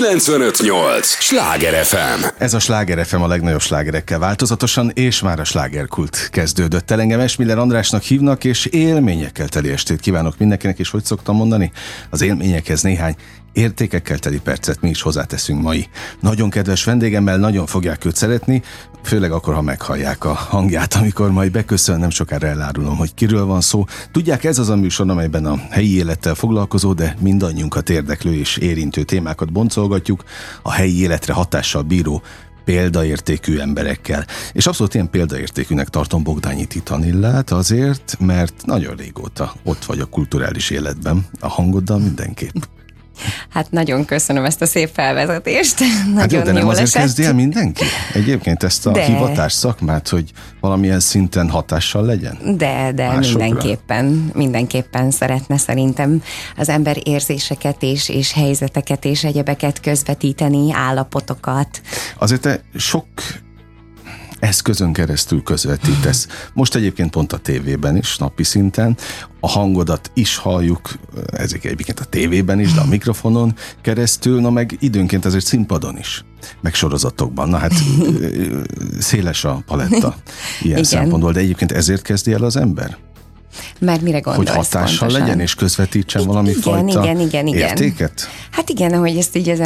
95.8. Sláger FM. Ez a Sláger FM a legnagyobb slágerekkel változatosan, és már a Slágerkult kezdődött el. Engem S. Miller Andrásnak hívnak, és élményekkel teli estét kívánok mindenkinek, és hogy szoktam mondani, az élményekhez néhány értékekkel teli percet mi is hozzáteszünk mai. Nagyon kedves vendégemmel, nagyon fogják őt szeretni, főleg akkor, ha meghallják a hangját, amikor majd beköszön, nem sokára elárulom, hogy kiről van szó. Tudják, ez az a műsor, amelyben a helyi élettel foglalkozó, de mindannyiunkat érdeklő és érintő témákat boncolgatjuk, a helyi életre hatással bíró példaértékű emberekkel. És abszolút ilyen példaértékűnek tartom Bogdányi Titanillát azért, mert nagyon régóta ott vagy a kulturális életben, a hangoddal mindenképp. Hát nagyon köszönöm ezt a szép felvezetést. Nagyon hát jó, de nem azért kezdi el mindenki? Egyébként ezt a hivatás szakmát, hogy valamilyen szinten hatással legyen? De másokra. Mindenképpen szeretne szerintem az ember érzéseket és helyzeteket és egyebeket közvetíteni, állapotokat. Azért te sok eszközön keresztül közvetítesz. Most egyébként pont a tévében is, napi szinten. A hangodat is halljuk, ezek egyébként a tévében is, de a mikrofonon keresztül, na meg időnként azért színpadon is, meg sorozatokban. Na hát széles a paletta ilyen igen. Szempontból, de egyébként ezért kezdi el az ember? Mert mire gondolsz? Hogy hatással pontosan? Legyen, és közvetítsen valami fajta értéket? Hát igen, ahogy ezt így az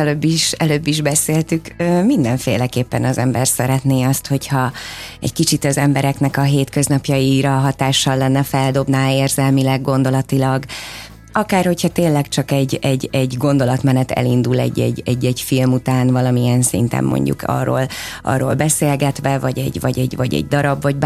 előbb is beszéltük, mindenféleképpen az ember szeretné azt, hogyha egy kicsit az embereknek a hétköznapjaira hatással lenne, feldobná érzelmileg, gondolatilag, akár hogyha tényleg csak egy gondolatmenet elindul egy film után valamilyen szinten mondjuk arról beszélgetve, vagy egy darab, vagy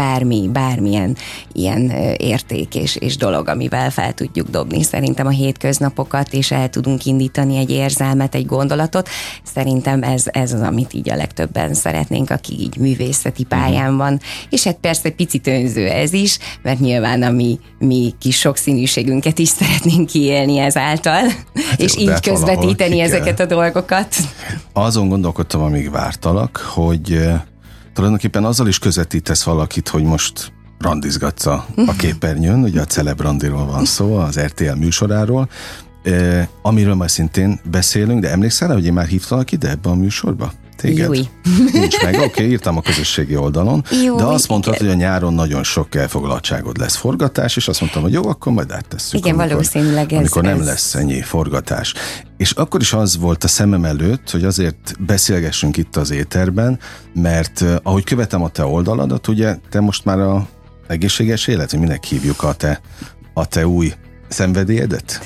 bármilyen ilyen érték és dolog, amivel fel tudjuk dobni szerintem a hétköznapokat, és el tudunk indítani egy érzelmet, egy gondolatot. Szerintem ez az, amit így a legtöbben szeretnénk, aki így művészeti pályán van, és hát persze picit önző ez is, mert nyilván a mi kis sokszínűségünket is szeretnénk kiélni ezáltal, hát és jó, így közvetíteni ezeket a dolgokat. Azon gondolkodtam, amíg vártalak, hogy tulajdonképpen azzal is közvetítesz valakit, hogy most randizgatsz a képernyőn, ugye a Celebrandiról van szó, az RTL műsoráról, amiről majd szintén beszélünk, de emlékszel, hogy én már hívtalak ide ebbe a műsorba? Júj. Nincs meg, oké, írtam a közösségi oldalon, júj, de azt mondtad, hogy a nyáron nagyon sok elfoglaltságod lesz forgatás, és azt mondtam, hogy jó, akkor majd áttesszük. Igen, valószínűleg amikor nem lesz ennyi forgatás. És akkor is az volt a szemem előtt, hogy azért beszélgessünk itt az éterben, mert ahogy követem a te oldaladat, ugye te most már a egészséges élet, hogy minek hívjuk a te új szenvedélyedet?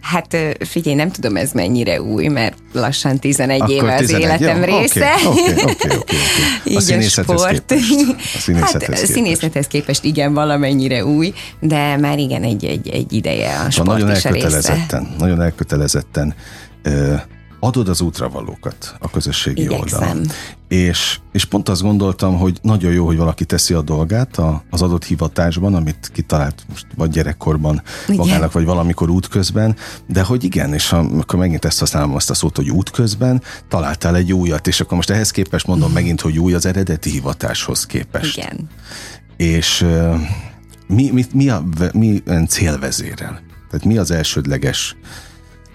Hát figyelj, nem tudom, ez mennyire új, mert lassan 11 akkor éve 11, az életem része. Okay. A színészethez képest igen, valamennyire új, de már igen, egy ideje a sport nagyon is a része. Nagyon elkötelezetten adod az útravalókat a közösségi igyekszem. Oldalon. És pont azt gondoltam, hogy nagyon jó, hogy valaki teszi a dolgát az adott hivatásban, amit kitalált most vagy gyerekkorban magának, vagy valamikor útközben, de hogy igen, és akkor megint ezt használom azt a szót, hogy útközben találtál egy újat, és akkor most ehhez képest mondom megint, hogy új az eredeti hivatáshoz képest. Igen. És mi célvezérel? Tehát mi az elsődleges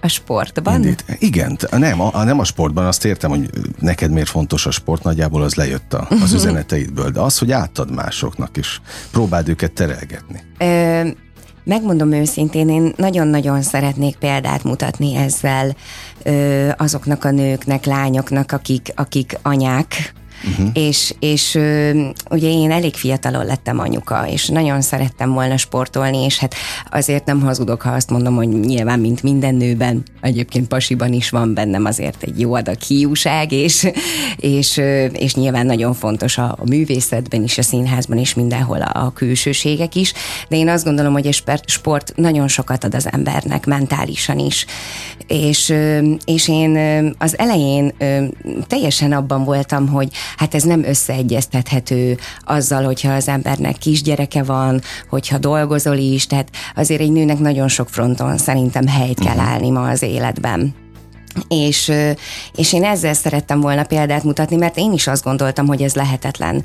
a sportban? Indít. Igen, nem a sportban, azt értem, hogy neked miért fontos a sport, nagyjából az lejött az üzeneteidből, de az, hogy átad másoknak is, próbáld őket terelgetni. Megmondom őszintén, én nagyon-nagyon szeretnék példát mutatni ezzel azoknak a nőknek, lányoknak, akik anyák, és ugye én elég fiatalon lettem anyuka, és nagyon szerettem volna sportolni, és hát azért nem hazudok, ha azt mondom, hogy nyilván, mint minden nőben, egyébként pasiban is van bennem azért egy jó adag hiúság, és nyilván nagyon fontos a művészetben is, a színházban is, mindenhol a külsőségek is, de én azt gondolom, hogy a sport nagyon sokat ad az embernek, mentálisan is, és én az elején teljesen abban voltam, hogy hát ez nem összeegyeztethető azzal, hogyha az embernek kisgyereke van, hogyha dolgozol is, tehát azért egy nőnek nagyon sok fronton szerintem helyt kell állni ma az életben. És én ezzel szerettem volna példát mutatni, mert én is azt gondoltam, hogy ez lehetetlen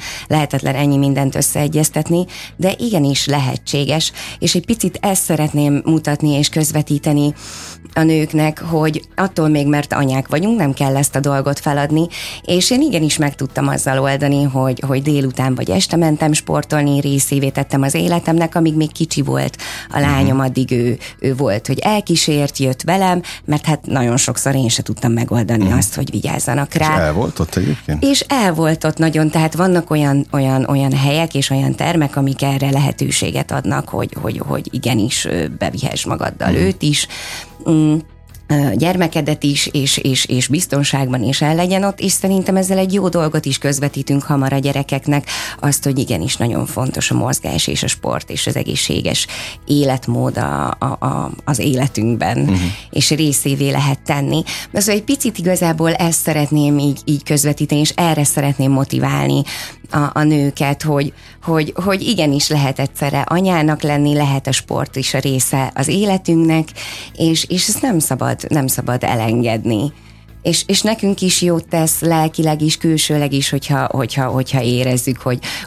ennyi mindent összeegyeztetni, de igenis lehetséges, és egy picit ezt szeretném mutatni és közvetíteni a nőknek, hogy attól még, mert anyák vagyunk, nem kell ezt a dolgot feladni, és én igenis meg tudtam azzal oldani, hogy délután vagy este mentem sportolni, részévé tettem az életemnek, amíg még kicsi volt a lányom, addig ő volt, hogy elkísért, jött velem, mert hát nagyon sokszor én se tudtam megoldani azt, hogy vigyázzanak rá. És el volt ott egyébként? És el volt ott nagyon, tehát vannak olyan helyek és olyan termek, amik erre lehetőséget adnak, hogy igenis bevihess magaddal őt is, gyermekedet is, és biztonságban is el legyen ott, és szerintem ezzel egy jó dolgot is közvetítünk hamar a gyerekeknek, azt, hogy igenis nagyon fontos a mozgás és a sport és az egészséges életmód az életünkben, és részévé lehet tenni. De szóval egy picit igazából ezt szeretném így közvetíteni, és erre szeretném motiválni a nőket, hogy igenis lehet egyszerre anyának lenni, lehet a sport is a része az életünknek, és ezt nem szabad elengedni. És nekünk is jót tesz lelkileg is, külsőleg is, hogyha érezzük,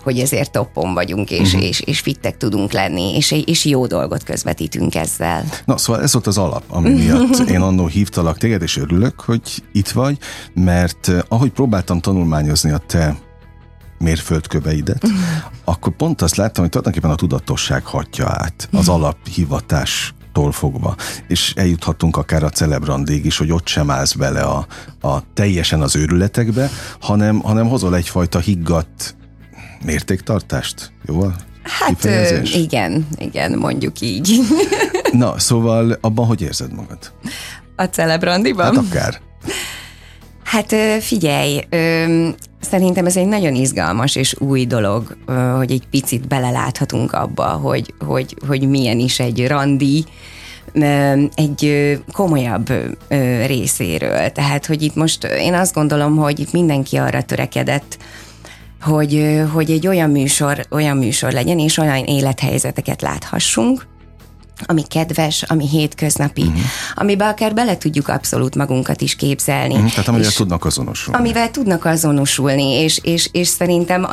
hogy ezért toppon vagyunk, és fittek tudunk lenni, és jó dolgot közvetítünk ezzel. Na, szóval ez volt az alap, ami miatt én annól hívtalak téged, és örülök, hogy itt vagy, mert ahogy próbáltam tanulmányozni a te mérföldköveidet, akkor pont azt láttam, hogy tulajdonképpen a tudatosság hatja át az alaphivatástól fogva. És eljuthatunk akár a Celebrandig is, hogy ott sem állsz bele a teljesen az őrületekbe, hanem hozol egyfajta higgadt mértéktartást. Jó a kifejezés? Igen, mondjuk így. Na, szóval abban hogy érzed magad? A Celebrandiban? Hát akár. Hát figyelj, szerintem ez egy nagyon izgalmas és új dolog, hogy egy picit beleláthatunk abba, hogy milyen is egy randi, egy komolyabb részéről. Tehát, hogy itt most én azt gondolom, hogy itt mindenki arra törekedett, hogy egy olyan műsor legyen, és olyan élethelyzeteket láthassunk, ami kedves, ami hétköznapi, amiben akár bele tudjuk abszolút magunkat is képzelni. Tehát amivel tudnak azonosulni. És szerintem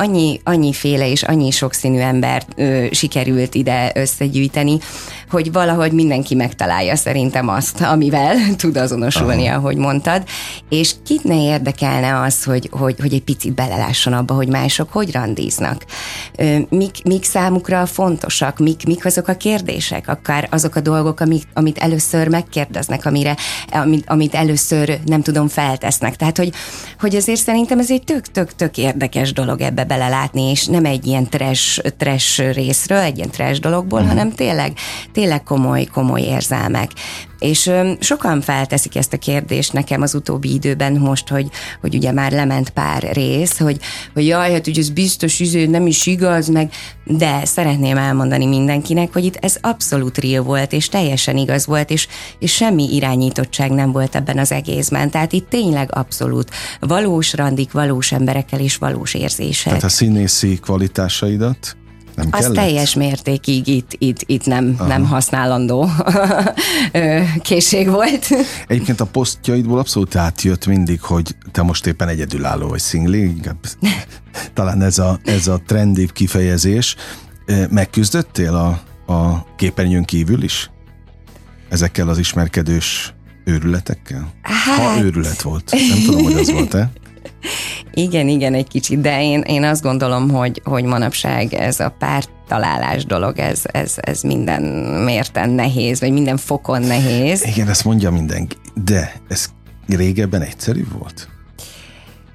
annyiféle és annyi sokszínű embert sikerült ide összegyűjteni, hogy valahogy mindenki megtalálja szerintem azt, amivel tud azonosulni, ahogy mondtad. És kit ne érdekelne az, hogy egy picit belelásson abba, hogy mások hogy randíznak. Mik számukra fontosak, mik azok a kérdések, akár azok a dolgok, amit először megkérdeznek, amit először nem tudom feltesznek. Tehát, hogy azért szerintem ez egy tök érdekes dolog ebbe belelátni, és nem egy ilyen trash részről, egy ilyen trash dologból, hanem tényleg komoly érzelmek. És sokan felteszik ezt a kérdést nekem az utóbbi időben most, hogy ugye már lement pár rész, hogy jaj, hát ugye ez biztos, nem is igaz, meg de szeretném elmondani mindenkinek, hogy itt ez abszolút real volt, és teljesen igaz volt, és semmi irányítottság nem volt ebben az egészben. Tehát itt tényleg abszolút valós randik, valós emberekkel és valós érzések. Tehát a színészi kvalitásaidat nem kellett? Az teljes mértékig itt nem használandó készség volt. Egyébként a posztjaidból abszolút átjött mindig, hogy te most éppen egyedülálló vagy szingli, talán ez a trendibb kifejezés. Megküzdöttél a képernyőn kívül is ezekkel az ismerkedős őrületekkel? Hát... Ha őrület volt, nem tudom, hogy az volt-e. Igen, egy kicsit, de én azt gondolom, hogy manapság ez a párttalálás dolog, ez minden mérten nehéz, vagy minden fokon nehéz. Igen, ezt mondja mindenki, de ez régebben egyszerű volt?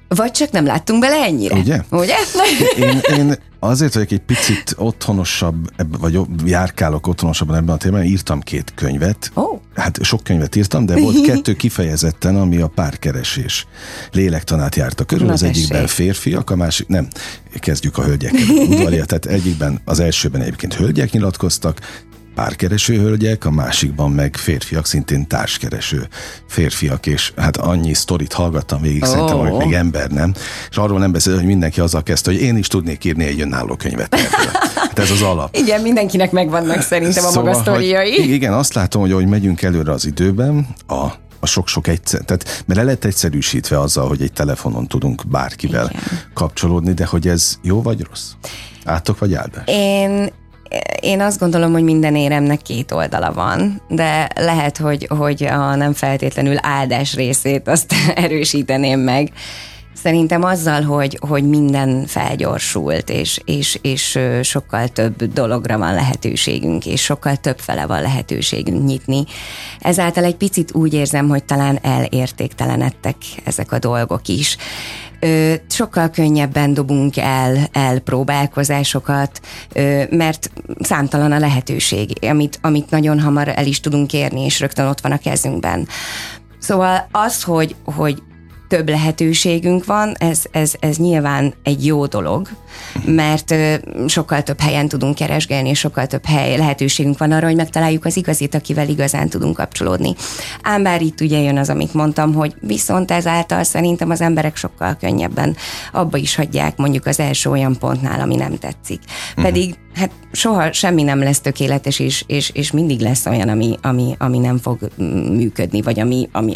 Vagy csak nem láttunk bele ennyire. Ugye? Én azért vagyok egy picit otthonosabb, vagy járkálok otthonosabban ebben a témában, írtam 2 könyvet. Oh. Hát sok könyvet írtam, de volt 2 kifejezetten, ami a párkeresés lélektanát járta körül. Az egyikben férfiak, a másik, nem, kezdjük a hölgyekkel. Tehát egyikben, az elsőben egyébként hölgyek nyilatkoztak, párkereső hölgyek, a másikban meg férfiak, szintén társkereső férfiak, és hát annyi sztorit hallgattam végig, szerintem, hogy még ember nem. És arról nem beszél, hogy mindenki azzal kezdte, hogy én is tudnék írni egy önálló könyvet. Hát ez az alap. Igen, mindenkinek megvannak szerintem a maga sztoriai. Igen, azt látom, hogy ahogy megyünk előre az időben, a a sok-sok egyszer, tehát mert le lett egyszerűsítve azzal, hogy egy telefonon tudunk bárkivel igen. kapcsolódni, de hogy ez jó vagy rossz? Átok vagy áldás? Én azt gondolom, hogy minden éremnek két oldala van, de lehet, hogy a nem feltétlenül áldás részét azt erősíteném meg. Szerintem azzal, hogy minden felgyorsult, és sokkal több dologra van lehetőségünk, és sokkal többfele van lehetőségünk nyitni. Ezáltal egy picit úgy érzem, hogy talán elértéktelenedtek ezek a dolgok is. Sokkal könnyebben dobunk el próbálkozásokat, mert számtalan a lehetőség, amit nagyon hamar el is tudunk érni, és rögtön ott van a kezünkben. Szóval az, hogy több lehetőségünk van, ez nyilván egy jó dolog, mert sokkal több helyen tudunk keresgélni, és sokkal több lehetőségünk van arra, hogy megtaláljuk az igazit, akivel igazán tudunk kapcsolódni. Ám bár itt ugye jön az, amit mondtam, hogy viszont ezáltal szerintem az emberek sokkal könnyebben abba is hagyják mondjuk az első olyan pontnál, ami nem tetszik. Pedig hát soha semmi nem lesz tökéletes, és mindig lesz olyan, ami nem fog működni, vagy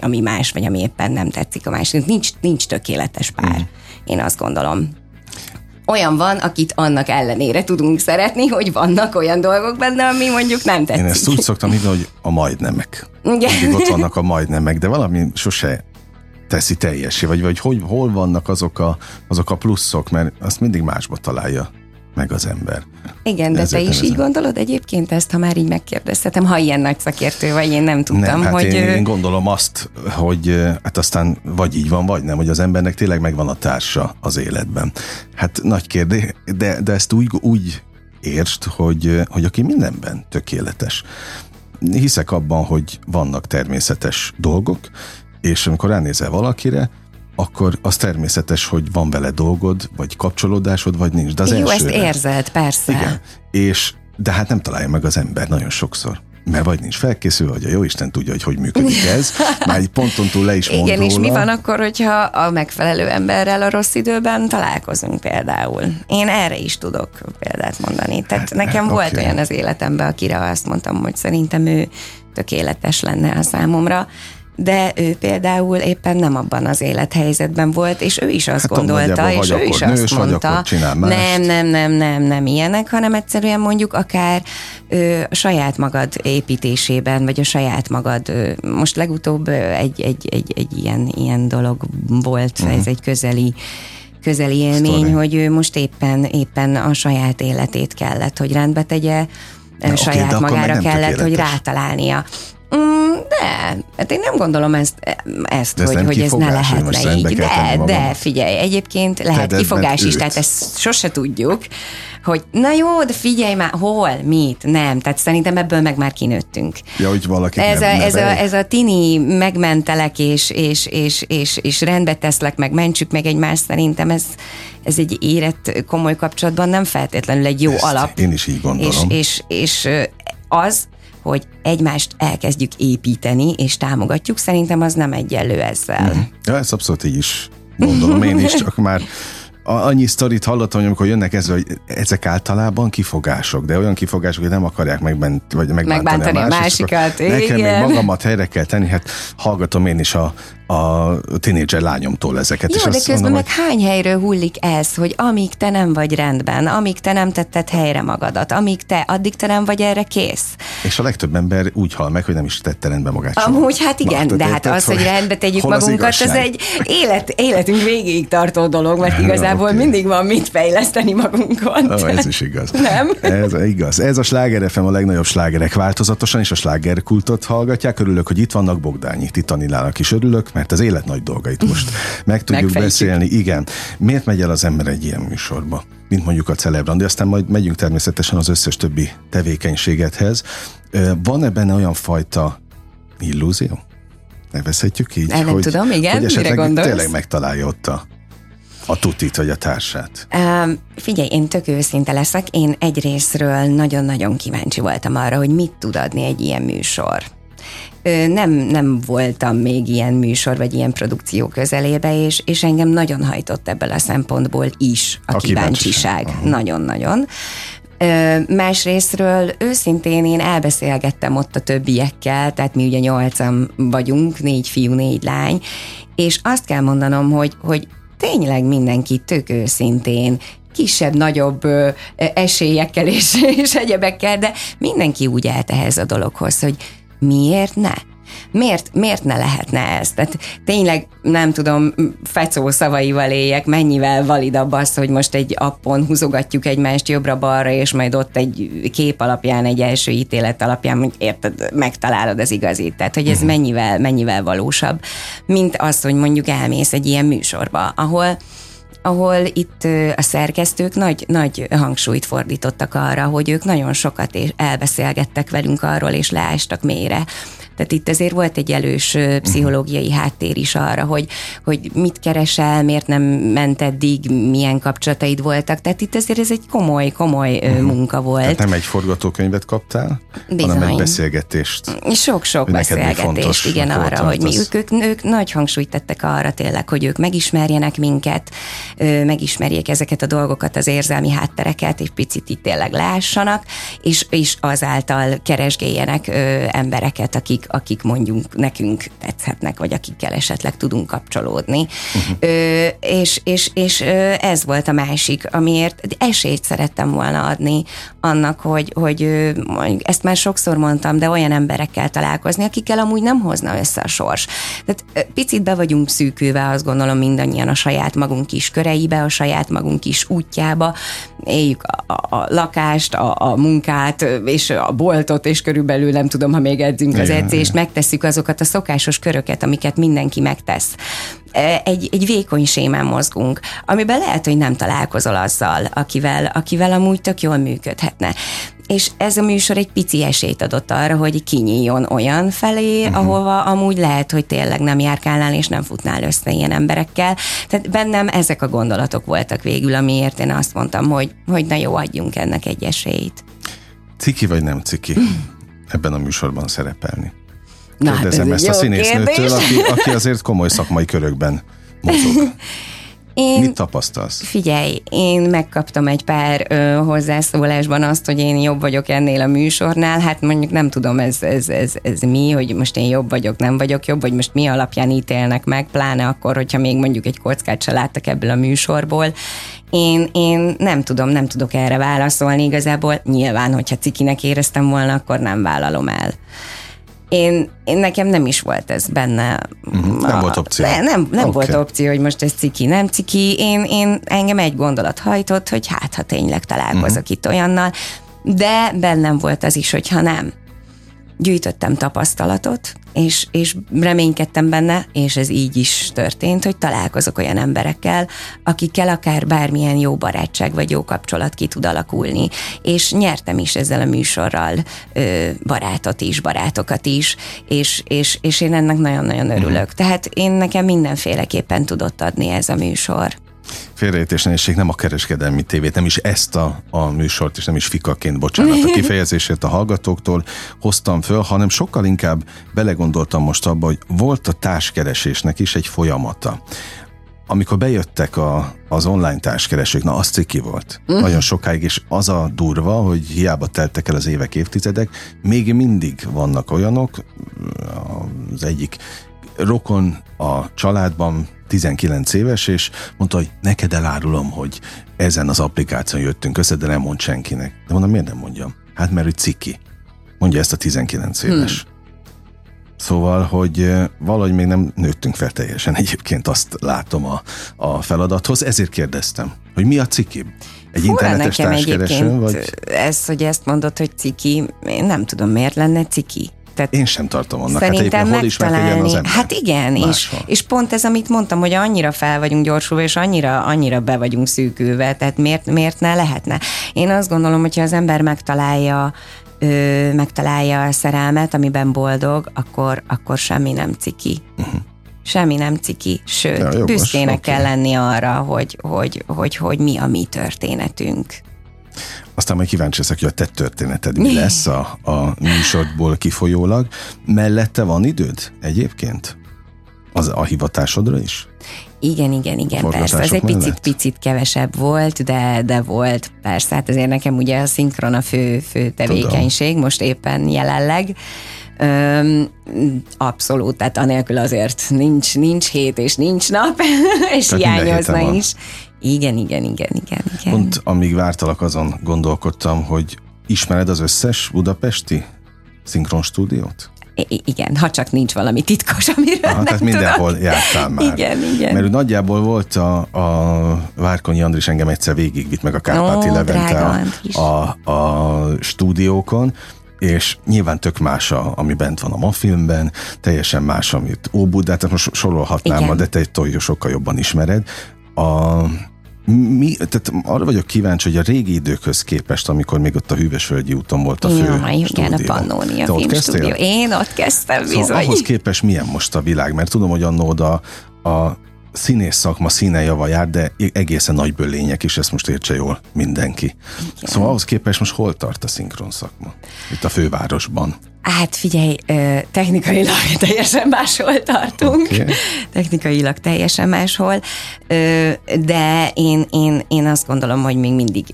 ami más, vagy ami éppen nem tetszik a másik. Nincs tökéletes pár, én azt gondolom. Olyan van, akit annak ellenére tudunk szeretni, hogy vannak olyan dolgok benne, ami mondjuk nem tetszik. Én ezt úgy szoktam hívni, hogy a majdnemek. Igen. Mindig ott vannak a majdnemek, de valami sose teszi teljessé, vagy hogy, hol vannak azok a pluszok, mert azt mindig másba találja meg az ember. Igen, de te is így gondolod egyébként ezt, ha már így megkérdeztetem, ha ilyen nagy szakértő vagy, én nem tudtam, nem, hát hogy... Én gondolom azt, hogy hát aztán vagy így van, vagy nem, hogy az embernek tényleg megvan a társa az életben. Hát nagy kérdés, de ezt úgy értsd, hogy aki mindenben tökéletes. Hiszek abban, hogy vannak természetes dolgok, és amikor ránézel valakire, akkor az természetes, hogy van vele dolgod, vagy kapcsolódásod, vagy nincs. De az jó, ezt érzed, persze. Igen. De hát nem találja meg az ember nagyon sokszor. Mert vagy nincs felkészülve, vagy a jó Isten tudja, hogy működik ez. Már egy ponton túl le is mond róla. Igen, és mi van akkor, hogyha a megfelelő emberrel a rossz időben találkozunk például? Én erre is tudok példát mondani. Tehát hát, nekem volt olyan az életemben, akire azt mondtam, hogy szerintem ő tökéletes lenne a számomra. De ő például éppen nem abban az élethelyzetben volt, és ő is azt gondolta, és ő is azt mondta, nem ilyenek, hanem egyszerűen mondjuk akár a saját magad építésében, vagy a saját magad, most legutóbb egy ilyen dolog volt, ez egy közeli élmény, story. Hogy ő most éppen a saját életét kellett, hogy rendbe tegye, saját magára kellett, hogy rátalálnia. De, hát én nem gondolom ezt hogy ez ne lehetne így. De figyelj, egyébként lehet kifogás is, tehát ezt sose tudjuk, hogy na jó, de figyelj már, hol, mit, nem. Tehát szerintem ebből meg már kinőttünk. Ja, hogy valaki ez a tini megmentelek, és rendbe teszlek, meg mentsük meg egymást, szerintem ez egy érett, komoly kapcsolatban nem feltétlenül egy jó alap. Én is így gondolom. És az, hogy egymást elkezdjük építeni, és támogatjuk, szerintem az nem egyenlő ezzel. Ja, ezt abszolút így is gondolom én is, csak már annyi sztorit hallottam, hogy amikor jönnek hogy ezek általában kifogások, de olyan kifogások, hogy nem akarják megbántani a másikat. Nekem még magamat helyre kell tenni, hát hallgatom én is a tínédzser lányomtól ezeket. Jó, és de közben mondom, meg hány helyről hullik ez, hogy amíg te nem vagy rendben, amíg te nem tetted helyre magadat, addig te nem vagy erre kész. És a legtöbb ember úgy hal meg, hogy nem is tette rendbe magát. Amúgy soha. Hát igen, de hát az, hogy rendbe tegyük magunkat, az egy életünk végéig tartó dolog, mert igazából mindig van mit fejleszteni magunkon. Ez is igaz. Nem? Ez igaz. Ez a Sláger FM, a legnagyobb slágerek változatosan, és a slágerkultot hallgatják. Örülök, hogy itt vannak, Bogdányi Titanillának is örülök, mert az élet nagy dolgait most meg tudjuk beszélni. Igen. Miért megy el az ember egy ilyen műsorba, mint mondjuk a Celebrandi, aztán majd megyünk természetesen az összes többi tevékenységethez. Van-e benne olyan fajta illúzió? Nevezhetjük így? Nem hogy, tudom, igen. Hogy esetleg tényleg megtalálja ott a tutit, vagy a társát? Figyelj, én tök őszinte leszek. Én egy részről nagyon-nagyon kíváncsi voltam arra, hogy mit tud adni egy ilyen műsor. Nem voltam még ilyen műsor, vagy ilyen produkció közelébe, és engem nagyon hajtott ebből a szempontból is a kíváncsiság. Nagyon-nagyon. Másrésztről őszintén én elbeszélgettem ott a többiekkel, tehát mi ugye 8-an vagyunk, 4 fiú, 4 lány, és azt kell mondanom, hogy tényleg mindenki tök őszintén, kisebb-nagyobb esélyekkel és egyebekkel, de mindenki úgy állt ehhez a dologhoz, hogy miért ne? Miért ne lehetne ez? Tehát tényleg nem tudom, fecó szavaival éljek, mennyivel validabb az, hogy most egy appon húzogatjuk egymást jobbra-balra, és majd ott egy kép alapján, egy első ítélet alapján, hogy érted, megtalálod az igazit. Tehát, hogy ez mennyivel valósabb, mint az, hogy mondjuk elmész egy ilyen műsorba, ahol itt a szerkesztők nagy hangsúlyt fordítottak arra, hogy ők nagyon sokat elbeszélgettek velünk arról, és leástak mélyre. Tehát itt azért volt egy elős pszichológiai háttér is arra, hogy mit keresel, miért nem ment eddig, milyen kapcsolataid voltak. Tehát itt azért ez egy komoly munka volt. Tehát nem egy forgatókönyvet kaptál, bizony, hanem egy beszélgetést. Sok-sok beszélgetést, igen, arra, hogy mi ők nagy hangsúlyt tettek arra tényleg, hogy ők megismerjenek minket, megismerjék ezeket a dolgokat, az érzelmi háttereket, egy picit itt tényleg lássanak, és azáltal keresgéljenek embereket, akik mondjuk nekünk tetszhetnek, vagy akikkel esetleg tudunk kapcsolódni. És ez volt a másik, amiért esélyt szerettem volna adni annak, hogy ezt már sokszor mondtam, de olyan emberekkel találkozni, akikkel amúgy nem hozna össze a sors. Tehát picit be vagyunk szűkülve, azt gondolom, mindannyian a saját magunk kis köreibe, a saját magunk kis útjába, éljük a lakást, a munkát, és a boltot, és körülbelül nem tudom, ha még edzünk az edzést, megtesszük azokat a szokásos köröket, amiket mindenki megtesz. Egy vékony sémán mozgunk, amiben lehet, hogy nem találkozol azzal, akivel amúgy tök jól működhetne. És ez a műsor egy pici esélyt adott arra, hogy kinyíljon olyan felé, ahova amúgy lehet, hogy tényleg nem járkálnál, és nem futnál össze ilyen emberekkel. Tehát bennem ezek a gondolatok voltak végül, amiért én azt mondtam, hogy na jó, adjunk ennek egy esélyt. Ciki vagy nem ciki ebben a műsorban szerepelni? Kérdezem ezt a színésznőtől, aki azért komoly szakmai körökben mozog. Mit tapasztalsz? Figyelj, én megkaptam egy pár hozzászólásban azt, hogy én jobb vagyok ennél a műsornál, hát mondjuk nem tudom, ez mi, hogy most én jobb vagyok, nem vagyok jobb, vagy most mi alapján ítélnek meg, pláne akkor, hogyha még mondjuk egy kockát se láttak ebből a műsorból. Én nem tudok erre válaszolni igazából. Nyilván, hogyha cikinek éreztem volna, akkor nem vállalom el. Én nekem nem is volt ez benne. Nem volt opció. Nem volt opció, hogy most ez ciki, nem ciki. Én engem egy gondolat hajtott, hogy hát, ha tényleg találkozok itt olyannal, de bennem volt az is, hogyha nem. Gyűjtöttem tapasztalatot, és reménykedtem benne, és ez így is történt, hogy találkozok olyan emberekkel, akikkel akár bármilyen jó barátság vagy jó kapcsolat ki tud alakulni. És nyertem is ezzel a műsorral barátokat is, és én ennek nagyon-nagyon örülök. Tehát nekem mindenféleképpen tudott adni ez a műsor. Félreértés ne essék, nem a kereskedelmi tévét, nem is ezt a műsort, és nem is fikaként, bocsánat, a kifejezésért a hallgatóktól hoztam föl, hanem sokkal inkább belegondoltam most abba, hogy volt a társkeresésnek is egy folyamata. Amikor bejöttek az online társkeresők, na az ciki volt. Nagyon sokáig, és az a durva, hogy hiába teltek el az évek, évtizedek, még mindig vannak olyanok, az egyik rokon a családban 19 éves, és mondta, hogy neked elárulom, hogy ezen az applikáción jöttünk össze, de nem mond senkinek. De mondom, miért nem mondjam? Hát mert ő ciki. Mondja ezt a 19 éves. Szóval, hogy valahogy még nem nőttünk fel teljesen, egyébként azt látom a feladathoz, ezért kérdeztem, hogy mi a ciki? Egy internetes társkereső? Vagy? Ez, hogy ezt mondod, hogy ciki, én nem tudom, miért lenne ciki. Tehát én sem tartom annak, szerintem hát megtalálni. Az ember. Hát igen, és pont ez, amit mondtam, hogy annyira fel vagyunk gyorsulva, és annyira be vagyunk szűkülve, tehát miért ne lehetne? Én azt gondolom, hogyha az ember megtalálja a szerelmet, amiben boldog, akkor semmi nem ciki. Semmi nem ciki, sőt, ja, büszkének kell lenni arra, hogy mi a mi történetünk. Aztán majd kíváncsi leszek, hogy a te történeted mi lesz a műsorból kifolyólag. Mellette van időd egyébként? A hivatásodra is? Igen, persze. Ez egy picit kevesebb volt, de volt, persze. Hát azért nekem ugye a szinkron a fő tevékenység, tudom, most éppen jelenleg. Abszolút, tehát anélkül azért nincs hét és nincs nap, és tehát hiányozna is. Igen. Pont amíg vártalak, azon gondolkodtam, hogy ismered az összes budapesti szinkron stúdiót? Igen, ha csak nincs valami titkos, amiről nem tehát mindenhol tudok. Jártál már. Igen. Mert nagyjából volt a Várkonyi Andris engem egyszer végigvitt meg a Kárpáti Levente a stúdiókon, és nyilván tök más, ami bent van a ma filmben, teljesen más, amit Óbudát, tehát most sorolhatnám, de te sokkal jobban ismered. Tehát arra vagyok kíváncsi, hogy a régi időkhöz képest, amikor még ott a Hűvös völgyi úton volt a fő stúdió. Igen, a Pannónia filmstúdió. Én ott kezdtem bizony. Szóval ahhoz képest milyen most a világ? Mert tudom, hogy annó a színész szakma színe java jár, de egészen nagy bölények is, ezt most értse jól mindenki. Igen. Szóval ahhoz képest most hol tart a szinkron szakma? Itt a fővárosban. Hát figyelj, technikailag teljesen máshol tartunk. Okay. Technikailag teljesen máshol, de én azt gondolom, hogy még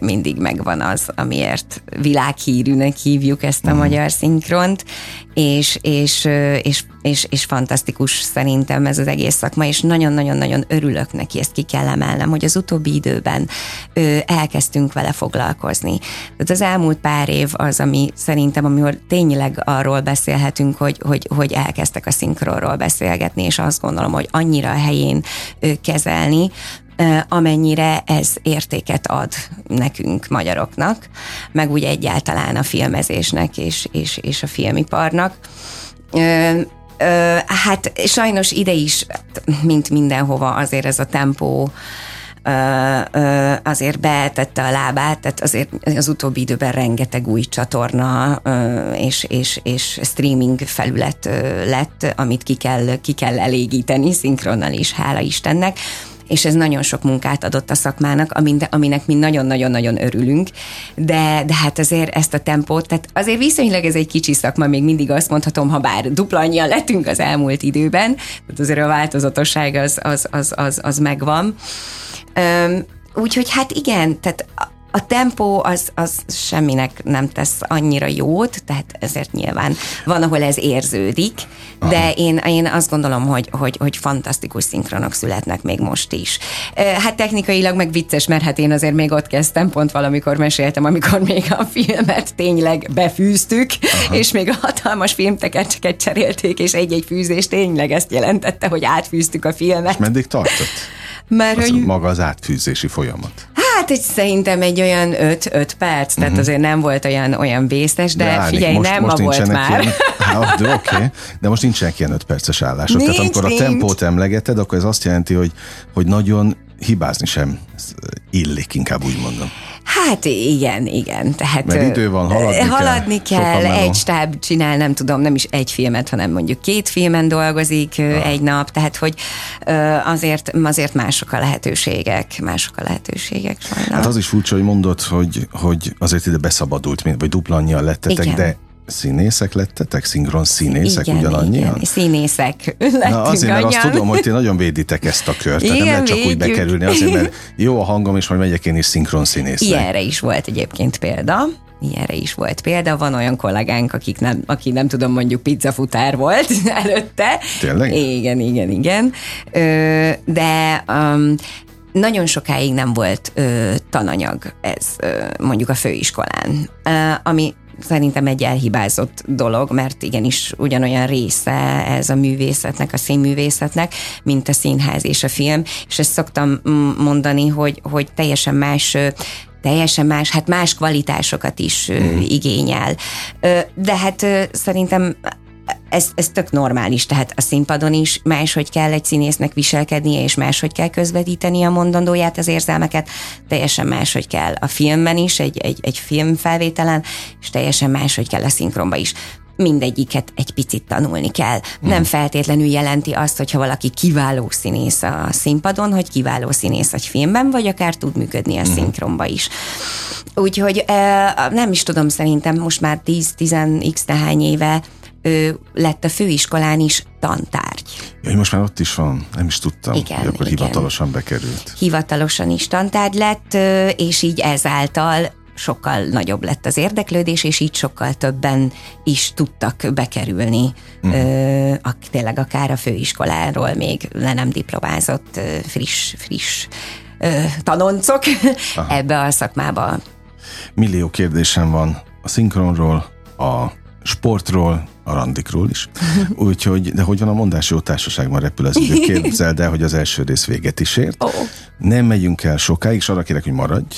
mindig megvan az, amiért világhírűnek hívjuk ezt a magyar szinkront, és fantasztikus szerintem ez az egész szakma, és nagyon-nagyon-nagyon örülök neki, ezt ki kell emelnem, hogy az utóbbi időben elkezdtünk vele foglalkozni. Tehát az elmúlt pár év az, ami szerintem, amikor tényleg arról beszélhetünk, hogy elkezdtek a szinkronról beszélgetni, és azt gondolom, hogy annyira helyén kezelni, amennyire ez értéket ad nekünk, magyaroknak, meg úgy egyáltalán a filmezésnek és a filmiparnak. Hát sajnos ide is, mint mindenhova, azért ez a tempó azért betette a lábát, tehát azért az utóbbi időben rengeteg új csatorna és streaming felület lett, amit ki kell elégíteni szinkronnal is, hála Istennek, és ez nagyon sok munkát adott a szakmának, aminek mi nagyon-nagyon-nagyon örülünk, de hát azért ezt a tempót, tehát azért viszonylag ez egy kicsi szakma, még mindig azt mondhatom, ha bár dupla annyian lettünk az elmúlt időben, tehát azért a változatosság az megvan. Úgyhogy hát igen, tehát a tempó az semminek nem tesz annyira jót, tehát ezért nyilván van, ahol ez érződik, de én azt gondolom, hogy fantasztikus szinkronok születnek még most is. Hát technikailag meg vicces, mert hát én azért még ott kezdtem, pont valamikor meséltem, amikor még a filmet tényleg befűztük, és még a hatalmas filmtekercseket cserélték, és egy-egy fűzés tényleg ezt jelentette, hogy átfűztük a filmet. És meddig tartott? Maga az átfűzési folyamat. Hát szerintem egy olyan 5 perc, tehát azért nem volt olyan vészes, de állni, figyelj, most, nem most ma volt már. Ilyen, de most nincsenek ilyen 5 perces állások. Tehát amikor a tempót emlegeted, akkor ez azt jelenti, hogy nagyon hibázni sem illik, inkább úgy mondom. Hát igen. Tehát, mert idő van, haladni kell, egy stáb csinál, nem tudom, nem is egy filmet, hanem mondjuk 2 filmen dolgozik egy nap, tehát hogy azért mások a lehetőségek sajnos. Hát az is furcsa, hogy mondod, hogy azért ide beszabadult, vagy dupla annyian lettetek, igen. De színészek lettetek? Szinkron színészek ugyanannyian? Igen, színészek lettünk. Na azért, mert azt tudom, hogy ti nagyon véditek ezt a kört, tehát nem lehet csak úgy bekerülni, azért, mert jó a hangom, és majd megyek én is szinkron színésznek. Ilyenre is volt példa. Van olyan kollégánk, aki nem tudom, mondjuk pizzafutár volt előtte. Tényleg? Igen. Nagyon sokáig nem volt tananyag ez mondjuk a főiskolán, ami szerintem egy elhibázott dolog, mert igenis ugyanolyan része ez a művészetnek, a színművészetnek, mint a színház és a film, és ezt szoktam mondani, hogy teljesen más, hát más kvalitásokat is igényel. De hát szerintem ez tök normális, tehát a színpadon is máshogy kell egy színésznek viselkednie, és máshogy kell közvetíteni a mondandóját, az érzelmeket, teljesen máshogy kell a filmben is, egy filmfelvételen, és teljesen máshogy kell a szinkronba is. Mindegyiket egy picit tanulni kell. Nem feltétlenül jelenti azt, hogyha valaki kiváló színész a színpadon, hogy kiváló színész egy filmben, vagy akár tud működni a szinkronba is. Úgyhogy nem is tudom, szerintem most már 10-10 éve lett a főiskolán is tantárgy. Jaj, most már ott is van, nem is tudtam, igen, hogy akkor igen. Hivatalosan bekerült. Hivatalosan is tantárgy lett, és így ezáltal sokkal nagyobb lett az érdeklődés, és így sokkal többen is tudtak bekerülni, tényleg akár a főiskoláról még le nem diplomázott friss tanoncok ebbe a szakmába. Millió kérdésem van a szinkronról, a sportról, a randikról is. Úgyhogy, de hogy van a mondás, jó társaságban repül az idő. Képzeld el, hogy az első rész véget is ért. Oh. Nem megyünk el sokáig, és arra kérek, hogy maradj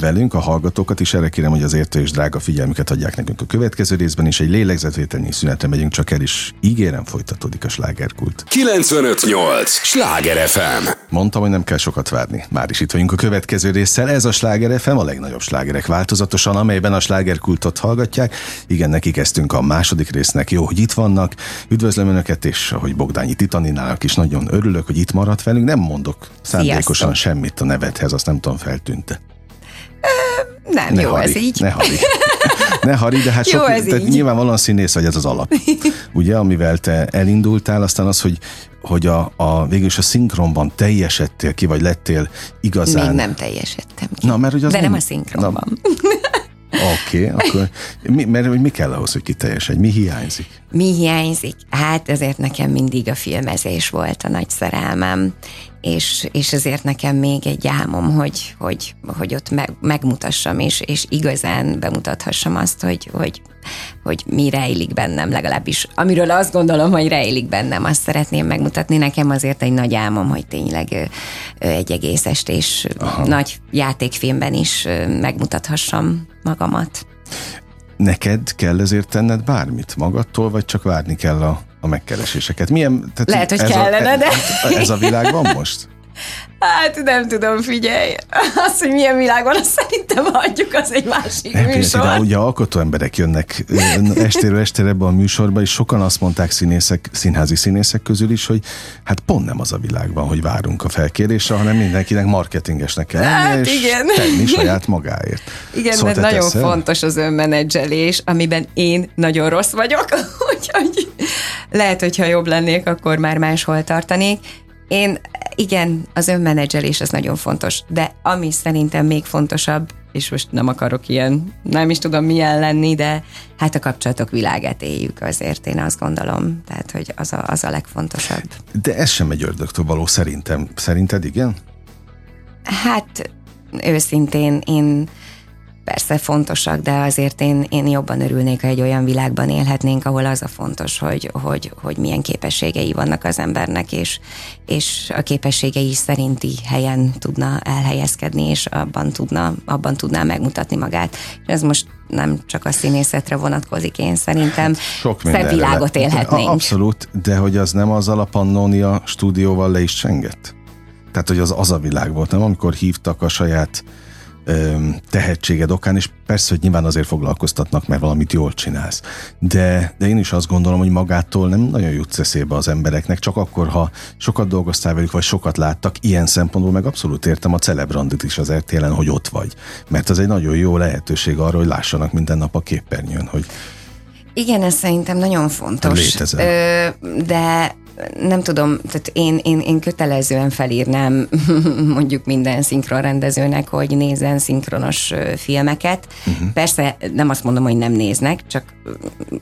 velünk, a hallgatókat is. Erre kérem, hogy az értő és drága figyelmüket adják nekünk a következő részben, és egy lélegzetvételnyi szünetre megyünk csak el, is ígérem, folytatódik a slágerkult. 95.8 Sláger FM. Mondtam, hogy nem kell sokat várni. Már is itt vagyunk a következő résszel. Ez a Sláger FM, a legnagyobb slágerek változatosan, amelyben a slágerkultot hallgatják. Igen, neki kezdtünk a második résznek. Jó, hogy itt vannak. Üdvözlöm Önöket, és ahogy Bogdányi Titaninnának is nagyon örülök, hogy itt maradt velünk. Nem mondok szándékosan semmit a nevedhez, azt nem tudom, feltűnte. Nem, ne jó, harri, ez így. Ne harri, de hát sok, tehát nyilvánvalóan színész vagy, ez az alap. Ugye, amivel te elindultál, aztán az, hogy végül is a szinkronban teljesedtél ki, vagy lettél igazán... Még nem teljesedtem ki. Na, mert, hogy az de nem a szinkronban. Oké, akkor mert hogy mi kell ahhoz, hogy kiteljesedj? Mi hiányzik? Mi hiányzik? Hát ezért nekem mindig a filmezés volt a nagy szerelmem, és ezért nekem még egy álmom, hogy ott megmutassam, és igazán bemutathassam azt, hogy mi rejlik bennem, legalábbis amiről azt gondolom, hogy rejlik bennem, azt szeretném megmutatni. Nekem azért egy nagy álmom, hogy tényleg egy egész estés nagy játékfilmben is megmutathassam magamat. Neked kell ezért tenned bármit magadtól, vagy csak várni kell a megkereséseket? Lehet, hogy kellene, de... Ez a világ van most? Hát nem tudom, figyelj. Azt, hogy milyen világ van, azt szerintem hagyjuk, az egy másik műsor. De ugye alkotó emberek jönnek estéről estére ebbe a műsorba, és sokan azt mondták színházi színészek közül is, hogy hát pont nem az a világ van, hogy várunk a felkérésre, hanem mindenkinek marketingesnek kell lenni, és tenni saját magáért. Igen, szóval de nagyon fontos az önmenedzselés, amiben én nagyon rossz vagyok, úgyhogy lehet, hogyha jobb lennék, akkor már máshol tartanék. Igen, az önmenedzselés az nagyon fontos, de ami szerintem még fontosabb, és most nem akarok ilyen, nem is tudom milyen lenni, de hát a kapcsolatok világát éljük azért, én azt gondolom, tehát, hogy az a legfontosabb. De ez sem egy ördögtől való szerintem. Szerinted igen? Hát őszintén én persze fontosak, de azért én jobban örülnék, ha egy olyan világban élhetnénk, ahol az a fontos, hogy milyen képességei vannak az embernek, és a képességei szerinti helyen tudna elhelyezkedni, és abban tudná megmutatni magát. És ez most nem csak a színészetre vonatkozik, én szerintem szebb világot élhetnénk. Abszolút, de hogy az nem azzal a Pannónia stúdióval le is csengett? Tehát, hogy az a világ volt, nem? Amikor hívtak a saját tehetséged okán, és persze, hogy nyilván azért foglalkoztatnak, mert valamit jól csinálsz. De én is azt gondolom, hogy magától nem nagyon jutsz eszébe az embereknek, csak akkor, ha sokat dolgoztál velük, vagy sokat láttak, ilyen szempontból meg abszolút értem a Celebrandit is az RTL-en, hogy ott vagy. Mert az egy nagyon jó lehetőség arra, hogy lássanak minden nap a képernyőn, hogy... Igen, ez szerintem nagyon fontos. De nem tudom, tehát én kötelezően felírnám mondjuk minden szinkronrendezőnek, hogy nézzen szinkronos filmeket. Uh-huh. Persze nem azt mondom, hogy nem néznek, csak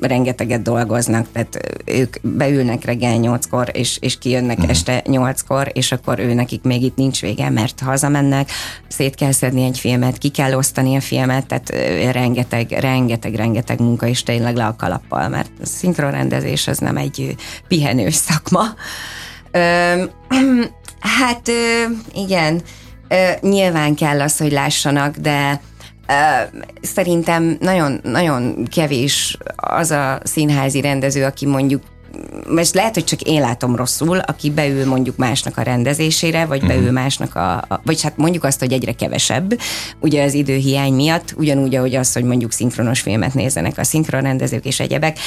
rengeteget dolgoznak, tehát ők beülnek reggel 8-kor, és kijönnek este 8-kor, és akkor nekik még itt nincs vége, mert hazamennek, szét kell szedni egy filmet, ki kell osztani a filmet, tehát rengeteg munka, és tényleg le a kalappal, mert a szinkronrendezés az nem egy pihenős szakma. Igen, nyilván kell az, hogy lássanak, de szerintem nagyon kevés az a színházi rendező, aki mondjuk, most lehet, hogy csak én látom rosszul, aki beül mondjuk másnak a rendezésére, vagy beül másnak vagy hát mondjuk azt, hogy egyre kevesebb, ugye az időhiány miatt, ugyanúgy, ahogy az, hogy mondjuk szinkronos filmet nézzenek a szinkronrendezők és egyebek.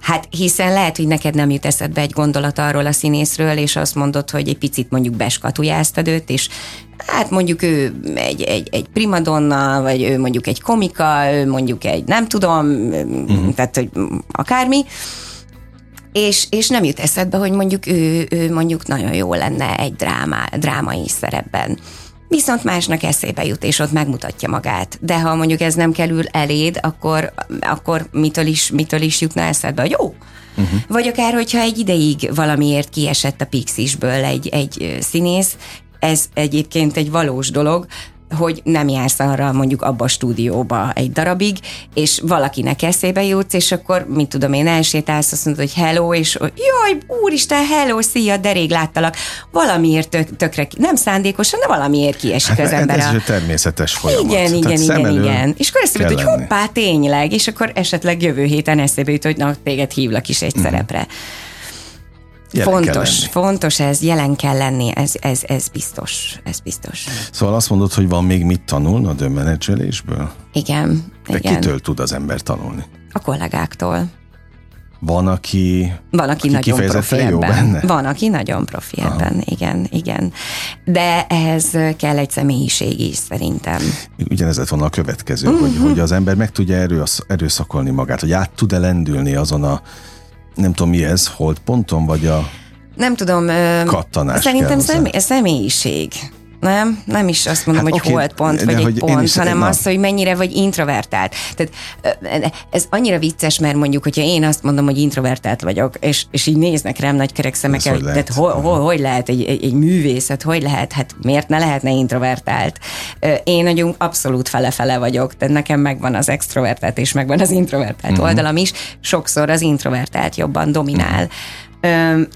Hát hiszen lehet, hogy neked nem jut eszedbe egy gondolat arról a színészről, és azt mondod, hogy egy picit mondjuk beskatujáztad őt, és hát mondjuk ő egy primadonna, vagy ő mondjuk egy komika, ő mondjuk egy nem tudom, tehát hogy akármi, És nem jut eszedbe, hogy mondjuk ő mondjuk nagyon jó lenne egy drámai szerepben. Viszont másnak eszébe jut, és ott megmutatja magát. De ha mondjuk ez nem kerül eléd, akkor mitől is jutna eszedbe, hogy jó. Uh-huh. Vagy akár, hogyha egy ideig valamiért kiesett a Pixisből egy színész, ez egyébként egy valós dolog, hogy nem jársz arra mondjuk abba a stúdióba egy darabig, és valakinek eszébe jutsz, és akkor, mit tudom én, elsétálsz, azt mondod, hogy hello, és jaj, úristen, hello, szia, de rég láttalak. Valamiért tökre, nem szándékosan, de valamiért kiesik az ember. Ez egy természetes folyamat. Igen. És akkor eszébe jut, hogy hoppá, tényleg, és akkor esetleg jövő héten eszébe jut, hogy na, téged hívlak is egy szerepre. Fontos ez, jelen kell lenni, ez biztos. Szóval azt mondod, hogy van még mit tanulnod önmenedzselésből? Igen. De igen. Kitől tud az ember tanulni? A kollégáktól. Van, aki nagyon profi ebben. Jó benne? Van, aki nagyon profi ebben, igen. De ehhez kell egy személyiség is, szerintem. Ugyanez lett volna a következő, hogy az ember meg tudja erőszakolni magát, hogy át tud-e lendülni azon a nem tudom, mi ez, holdponton, vagy a nem tudom, kattanás szerintem személyiség. Nem is azt mondom, hogy holdpont, vagy egy pont, hanem az, hogy mennyire vagy introvertált. Tehát ez annyira vicces, mert mondjuk, hogyha én azt mondom, hogy introvertált vagyok, és így néznek rám nagy kerek szemekkel, tehát hogy lehet egy művészet, hogy lehet, hát miért ne lehetne introvertált? Én nagyon abszolút fele-fele vagyok, tehát nekem megvan az extrovertált, és megvan az introvertált oldalam is, sokszor az introvertált jobban dominál.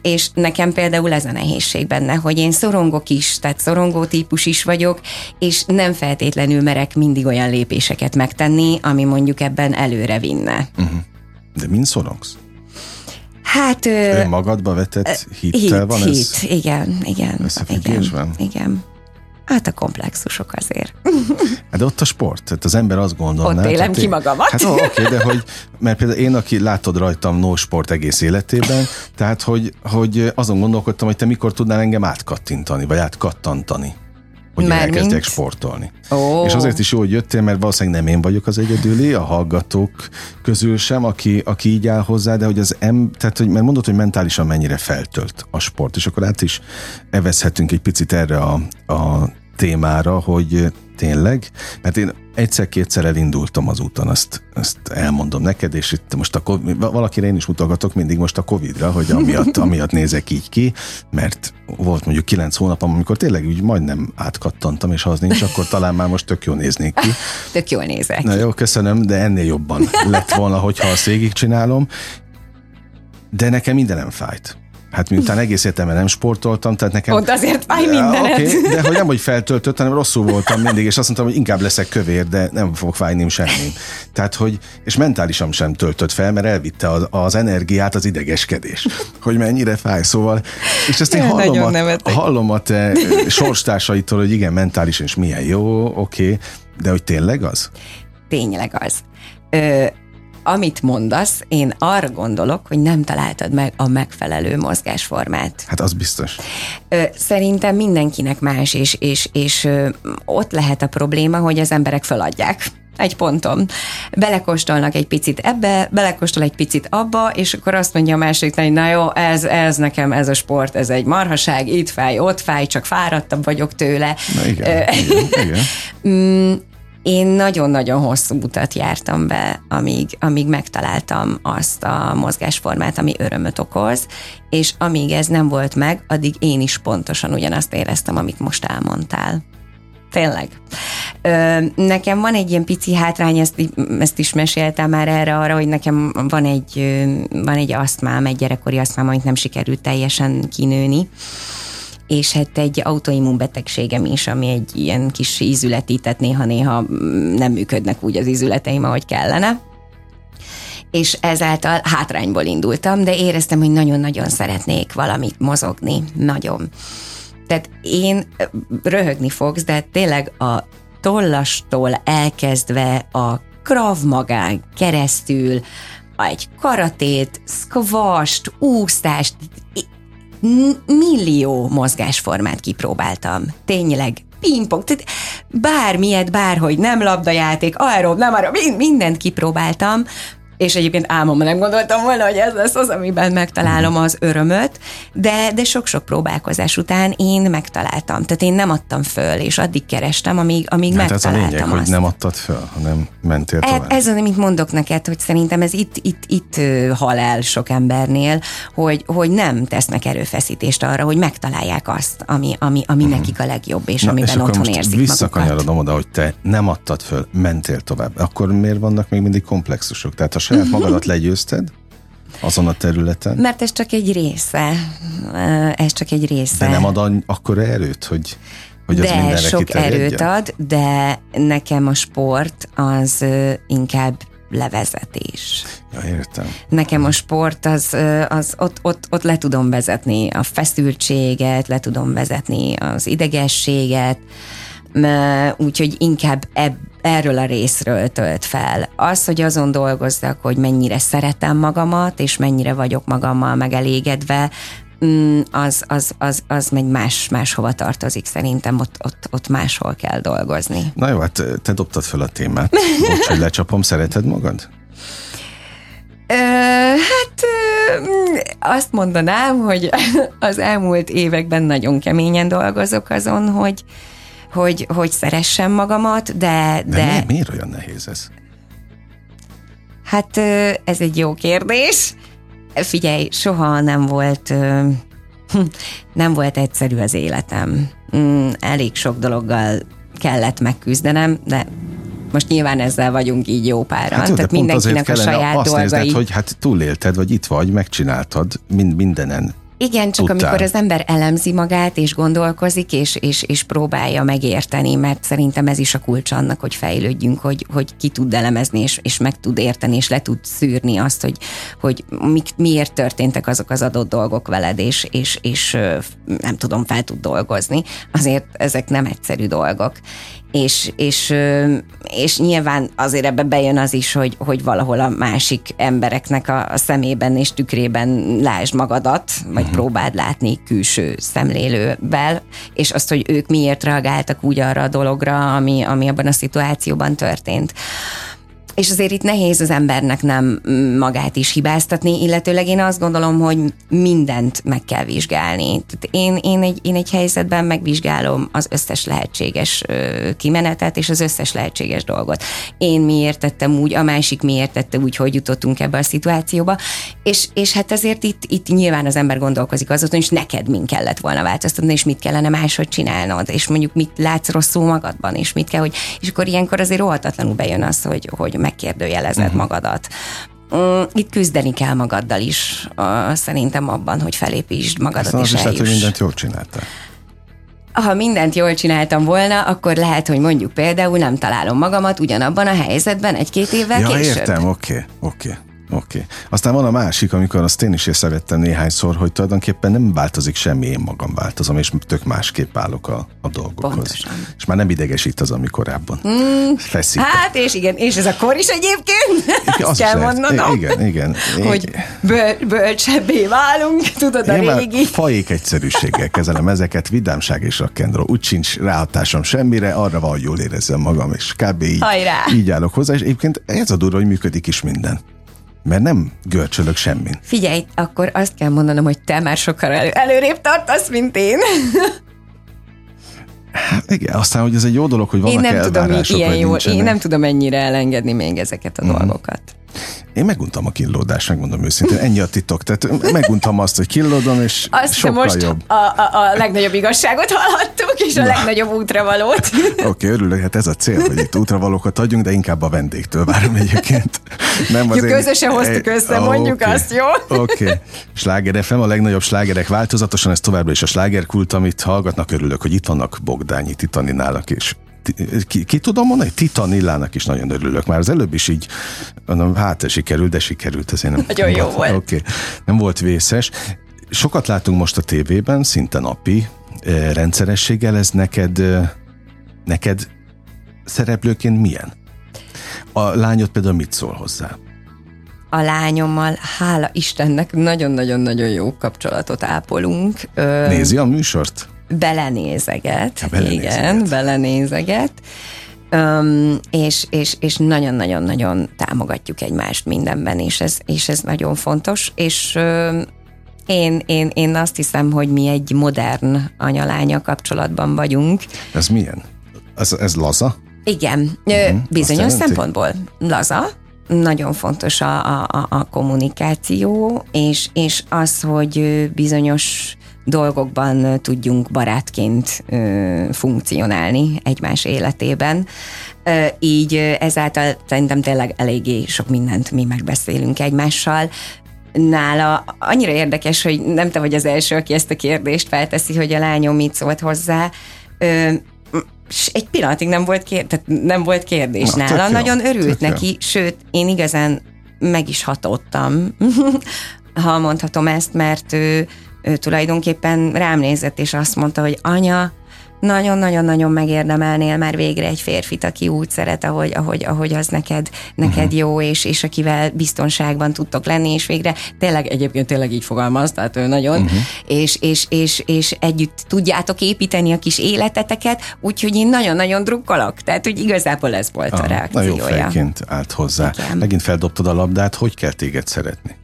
És nekem például ez a nehézség benne, hogy én szorongok is, tehát szorongó típus is vagyok, és nem feltétlenül merek mindig olyan lépéseket megtenni, ami mondjuk ebben előre vinne. Uh-huh. De mind szorongsz? Hát... magadba vetett hittel van ez? Igen. Összefüggésben? Igen. Hát a komplexusok azért. Hát ott a sport, tehát az ember azt gondolná... Ott élem ki magamat. Hát oké, de hogy, mert például én, aki látod rajtam no sport egész életében, tehát hogy azon gondolkodtam, hogy te mikor tudnál engem átkattintani, vagy átkattantani, hogy én elkezdjek sportolni. Oh. És azért is jó, hogy jöttél, mert valószínűleg nem én vagyok az egyedüli, a hallgatók közül sem, aki így áll hozzá, de hogy mert mondod, hogy mentálisan mennyire feltölt a sport, és akkor át is evezhetünk egy picit erre a témára, hogy tényleg, mert én egyszer-kétszer elindultam az úton, azt elmondom neked, és itt most valakire én is mutogatok mindig most a Covid-ra, hogy amiatt nézek így ki, mert volt mondjuk 9 hónapom, amikor tényleg úgy majdnem átkattantam, és ha az nincs, akkor talán már most tök jól néznék ki. Tök jól nézek. Na jó, köszönöm, de ennél jobban lett volna, hogyha azt végigcsinálom. De nekem mindenem fájt. Hát miután egész életemben nem sportoltam, tehát nekem... Ott azért fáj mindenet. Okay, de hogy nem, hogy feltöltött, hanem rosszul voltam mindig, és azt mondtam, hogy inkább leszek kövér, de nem fog fájni semmi. Tehát, hogy... És mentálisan sem töltött fel, mert elvitte az energiát az idegeskedés. Hogy mennyire fáj, szóval... És ezt én hallom a te sorstársaitól, hogy igen, mentálisan is milyen jó, oké, de hogy tényleg az? Tényleg az. Amit mondasz, én arra gondolok, hogy nem találtad meg a megfelelő mozgásformát. Hát az biztos. Szerintem mindenkinek más, és ott lehet a probléma, hogy az emberek feladják. Egy ponton. Belekóstolnak egy picit ebbe, belekóstol egy picit abba, és akkor azt mondja a másiknak, hogy na jó, ez nekem, ez a sport, ez egy marhaság, itt fáj, ott fáj, csak fáradtabb vagyok tőle. Na igen. Én nagyon-nagyon hosszú utat jártam be, amíg megtaláltam azt a mozgásformát, ami örömöt okoz, és amíg ez nem volt meg, addig én is pontosan ugyanazt éreztem, amit most elmondtál. Tényleg. Nekem van egy ilyen pici hátrány, ezt is meséltem már arra, hogy nekem van egy asztmám, egy gyerekkori asztmám, amit nem sikerült teljesen kinőni, és hát egy autoimmunbetegségem is, ami egy ilyen kis ízületi, tehát néha-néha nem működnek úgy az ízületeim, ahogy kellene. És ezáltal hátrányból indultam, de éreztem, hogy nagyon-nagyon szeretnék valamit mozogni. Nagyon. Tehát én röhögni fogsz, de tényleg a tollastól elkezdve a Krav Magán keresztül egy karatét, squasht, úszást, millió mozgásformát kipróbáltam. Tényleg, pingpong, bármilyet, bárhogy, nem labdajáték, aerob, nem arra, mindent kipróbáltam, és egyébként álmomban nem gondoltam volna, hogy ez lesz az, amiben megtalálom az örömöt, de sok-sok próbálkozás után én megtaláltam. Tehát én nem adtam föl, és addig kerestem, amíg hát megtaláltam azt. Hát ez a lényeg, hogy nem adtad föl, hanem mentél tovább. Ez az, amit mondok neked, hogy szerintem ez itt hal el sok embernél, hogy nem tesznek erőfeszítést arra, hogy megtalálják azt, ami nekik a legjobb, és amiben otthon érzik magukat. Visszakanyarodom oda, hogy te nem adtad föl, mentél tovább. Akkor miért vannak még mindig komplexusok? Tehát ha saját magadat legyőzted azon a területen. Mert ez csak egy része. De nem ad akkora erőt, hogy az mindenre kiterjedjen? De sok erőt ad, de nekem a sport az inkább levezetés. Ja, értem. Nekem a sport az ott le tudom vezetni a feszültséget, le tudom vezetni az idegességet, úgyhogy inkább erről a részről tölt fel. Az, hogy azon dolgozzak, hogy mennyire szeretem magamat, és mennyire vagyok magammal megelégedve, az meg máshova tartozik, szerintem ott máshol kell dolgozni. Na jó, hát te dobtad fel a témát. Bocs, hogy lecsapom, szereted magad? Azt mondanám, hogy az elmúlt években nagyon keményen dolgozok azon, hogy szeressem magamat, de miért olyan nehéz ez? Hát ez egy jó kérdés. Figyelj, soha nem volt egyszerű az életem. Elég sok dologgal kellett megküzdenem, de most nyilván ezzel vagyunk így jó páran. Hát jó, tehát mindenkinek a saját azt dolgai. Nézned, hogy hát túlélted, vagy itt vagy, megcsináltad mindenen. Igen, csak után. Amikor az ember elemzi magát, és gondolkozik, és próbálja megérteni, mert szerintem ez is a kulcs annak, hogy fejlődjünk, hogy ki tud elemezni, és meg tud érteni, és le tud szűrni azt, hogy miért történtek azok az adott dolgok veled, és nem tudom, fel tud dolgozni. Azért ezek nem egyszerű dolgok. És nyilván azért ebbe bejön az is, hogy valahol a másik embereknek a szemében és tükrében lásd magadat, vagy próbáld látni külső szemlélővel, és azt, hogy ők miért reagáltak úgy arra a dologra, ami abban a szituációban történt. És azért itt nehéz az embernek nem magát is hibáztatni, illetőleg én azt gondolom, hogy mindent meg kell vizsgálni. Tehát én egy helyzetben megvizsgálom az összes lehetséges kimenetet és az összes lehetséges dolgot. Én miért tettem úgy, a másik miért tette úgy, hogy jutottunk ebbe a szituációba, és hát ezért itt nyilván az ember gondolkozik azon, és neked min kellett volna változtatni, és mit kellene máshogy csinálnod, és mondjuk mit látsz rosszul magadban, és mit kell, és akkor ilyenkor azért rohatatlanul bejön az, hogy megkérdőjelezed magadat. Itt küzdeni kell magaddal is, szerintem abban, hogy felépítsd magadat, és eljuss. Hogy mindent jól csináltál. Ha mindent jól csináltam volna, akkor lehet, hogy mondjuk például nem találom magamat ugyanabban a helyzetben 1-2 évvel később. Ja, értem, oké. Aztán van a másik, amikor azt én is észrevettem néhányszor, hogy tulajdonképpen nem változik semmi, én magam változom, és tök másképp állok a dolgokhoz. Pontosan. És már nem idegesít az, ami korábban feszít. Hát, és igen, és ez a kor is egyébként, azt kell mondanom. Igen. Hogy bölcsebbé válunk, tudod, a régi. Én faék egyszerűséggel kezelem ezeket, vidámság és rock'n'roll. Úgy sincs ráhatásom semmire, arra van, hogy jól érezzem magam, és kb. Így állok hozzá, és egyébként ez a durva, hogy működik is minden. Mert nem görcsölök semmin. Figyelj, akkor azt kell mondanom, hogy te már sokkal előrébb tartasz, mint én. Hát igen, aztán, hogy ez egy jó dolog, hogy vannak elvárások, vagy nincsenek. Én nem tudom ennyire elengedni még ezeket a dolgokat. Én meguntam a kínlódást, megmondom őszintén. Ennyi a titok. Tehát meguntam azt, hogy kínlódom, és azt sokkal most jobb. A legnagyobb igazságot hallhattuk, és a legnagyobb útravalót. Oké, örülök, hát ez a cél, hogy itt útravalókat adjunk, de inkább a vendégtől várom egyébként. Közösen hoztuk össze, mondjuk azt, jó? Oké. Sláger FM, a legnagyobb slágerek változatosan, ez továbbra is a slágerkult, amit hallgatnak. Örülök, hogy itt vannak Bogdányi Titaninálnak is. Ki tudom mondani? Titanillának is nagyon örülök. Már az előbb is így, hát sikerült, de sikerült. Azért nem nagyon jó volt. Okay. Nem volt vészes. Sokat látunk most a tévében, szinte napi rendszerességgel. Ez neked szereplőként milyen? A lányod például mit szól hozzá? A lányommal, hála Istennek, nagyon-nagyon-nagyon jó kapcsolatot ápolunk. Nézi a műsort? Belenézeget, igen, belenézeget. És nagyon-nagyon-nagyon támogatjuk egymást mindenben, és ez nagyon fontos, és én azt hiszem, hogy mi egy modern anyalánya kapcsolatban vagyunk. Ez milyen? Ez laza? Igen, bizonyos szempontból laza. Nagyon fontos a kommunikáció, és az, hogy bizonyos dolgokban tudjunk barátként funkcionálni egymás életében. Így ezáltal szerintem tényleg eléggé sok mindent mi megbeszélünk egymással. Nála annyira érdekes, hogy nem te vagy az első, aki ezt a kérdést felteszi, hogy a lányom mit szólt hozzá. Egy pillanatig nem volt kérdés nála. Nagyon örült neki, sőt, én igazán meg is hatottam, ha mondhatom ezt, mert ő tulajdonképpen rám nézett, és azt mondta, hogy anya, nagyon-nagyon-nagyon megérdemelnél már végre egy férfit, aki úgy szeret, ahogy az neked jó, és akivel biztonságban tudtok lenni, és végre egyébként tényleg így fogalmaz, tehát ő nagyon, és együtt tudjátok építeni a kis életeteket, úgyhogy én nagyon-nagyon drukkolok, tehát úgy igazából ez volt a reakciója. Nagyon fejként állt hozzá. Igen. Megint feldobtad a labdát, hogy kell téged szeretni?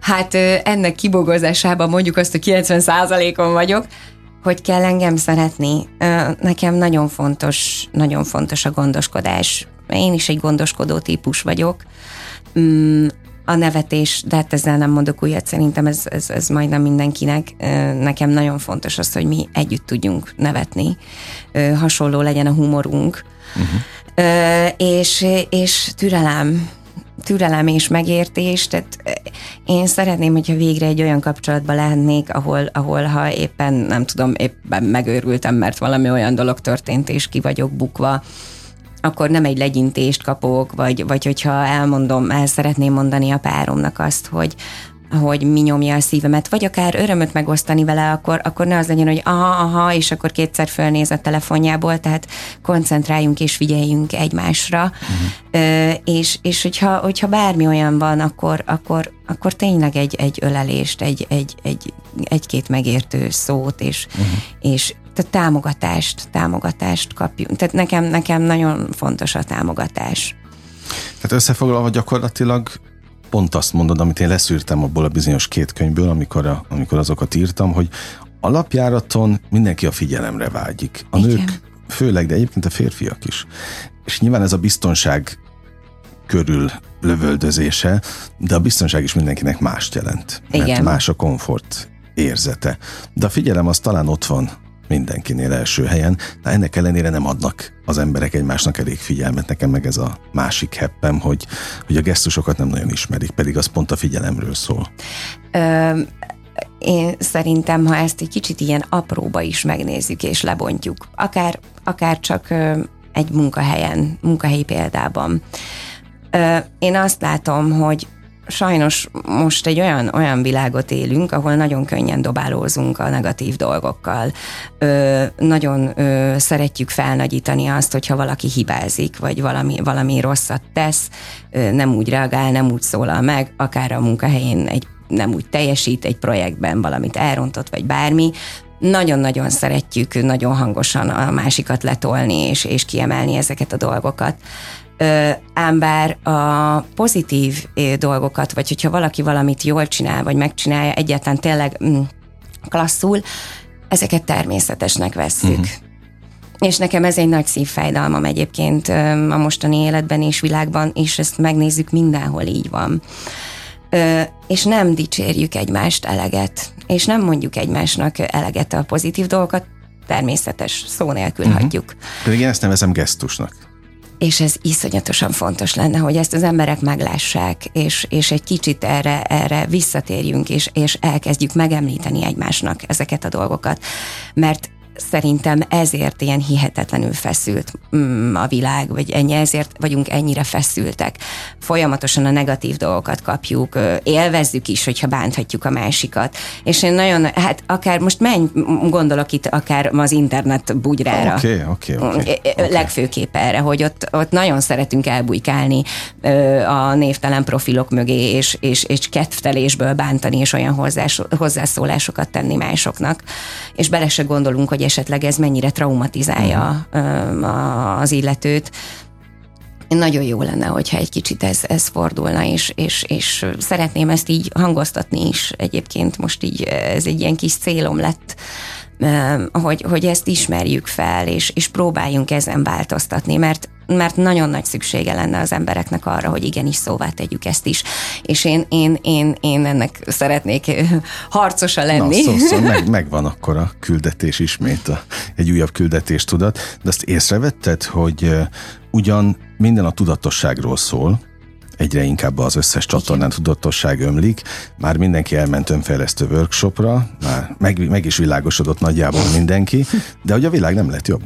Hát ennek kibogozásában mondjuk azt, hogy 90%-on vagyok, hogy kell engem szeretni. Nekem nagyon fontos a gondoskodás. Én is egy gondoskodó típus vagyok. A nevetés, de hát ezzel nem mondok újat, szerintem ez majdnem mindenkinek. Nekem nagyon fontos az, hogy mi együtt tudjunk nevetni. Hasonló legyen a humorunk. És türelem és megértés, tehát én szeretném, hogyha végre egy olyan kapcsolatban lennék, ahol ha éppen, nem tudom, éppen megőrültem, mert valami olyan dolog történt, és ki vagyok bukva, akkor nem egy legyintést kapok, vagy hogyha el szeretném mondani a páromnak azt, hogy mi nyomja a szívemet, vagy akár örömöt megosztani vele, akkor ne az legyen, hogy aha, és akkor kétszer fölnéz a telefonjából, tehát koncentráljunk és figyeljünk egymásra, és hogyha bármi olyan van, akkor tényleg egy ölelést, egy-két megértő szót, és támogatást kapjunk. Tehát nekem nagyon fontos a támogatás. Tehát összefoglalva gyakorlatilag pont azt mondod, amit én leszűrtem abból a bizonyos két könyvből, amikor azokat írtam, hogy alapjáraton mindenki a figyelemre vágyik. A igen. Nők főleg, de egyébként a férfiak is. És nyilván ez a biztonság körül lövöldözése, de a biztonság is mindenkinek mást jelent. Mert igen. Más a komfort érzete. De a figyelem az talán ott van mindenkinél első helyen, de ennek ellenére nem adnak az emberek egymásnak elég figyelmet. Nekem meg ez a másik heppem, hogy a gesztusokat nem nagyon ismerik, pedig az pont a figyelemről szól. Én szerintem, ha ezt egy kicsit ilyen apróba is megnézzük és lebontjuk, akár csak egy munkahelyi példában. Én azt látom, hogy sajnos most egy olyan világot élünk, ahol nagyon könnyen dobálózunk a negatív dolgokkal. Nagyon szeretjük felnagyítani azt, hogyha valaki hibázik, vagy valami rosszat tesz, nem úgy reagál, nem úgy szólal meg, akár a munkahelyén nem úgy teljesít, egy projektben valamit elrontott, vagy bármi. Nagyon-nagyon szeretjük nagyon hangosan a másikat letolni, és kiemelni ezeket a dolgokat. Ám bár a pozitív dolgokat, vagy hogyha valaki valamit jól csinál, vagy megcsinálja, egyáltalán tényleg klasszul, ezeket természetesnek vesszük. És nekem ez egy nagy szívfájdalmam egyébként a mostani életben és világban, és ezt megnézzük, mindenhol így van. És nem dicsérjük egymást eleget, és nem mondjuk egymásnak eleget a pozitív dolgokat, természetes szó nélkül hagyjuk. Pedig én ezt nevezem gesztusnak. És ez iszonyatosan fontos lenne, hogy ezt az emberek meglássák, és egy kicsit erre visszatérjünk, és elkezdjük megemlíteni egymásnak ezeket a dolgokat. Mert szerintem ezért ilyen hihetetlenül feszült a világ, vagy ezért vagyunk ennyire feszültek. Folyamatosan a negatív dolgokat kapjuk, élvezzük is, hogyha bánthatjuk a másikat. És én akár most gondolok itt akár az internet bugyrára. Oké. Legfőképp erre, hogy ott nagyon szeretünk elbújkálni a névtelen profilok mögé, és kedvtelésből bántani, és olyan hozzászólásokat tenni másoknak. És bele se gondolunk, hogy esetleg ez mennyire traumatizálja az illetőt. Nagyon jó lenne, hogyha egy kicsit ez fordulna, és szeretném ezt így hangoztatni is egyébként, most így ez egy ilyen kis célom lett, hogy ezt ismerjük fel, és próbáljunk ezen változtatni, mert nagyon nagy szüksége lenne az embereknek arra, hogy igenis szóvá tegyük ezt is. És én ennek szeretnék harcosa lenni. Na, megvan akkor a küldetés ismét, egy újabb küldetéstudat. De azt észrevetted, hogy ugyan minden a tudatosságról szól, egyre inkább az összes csatornán tudatosság ömlik, már mindenki elment önfejlesztő workshopra, már meg is világosodott nagyjából mindenki, de hogy a világ nem lett jobb.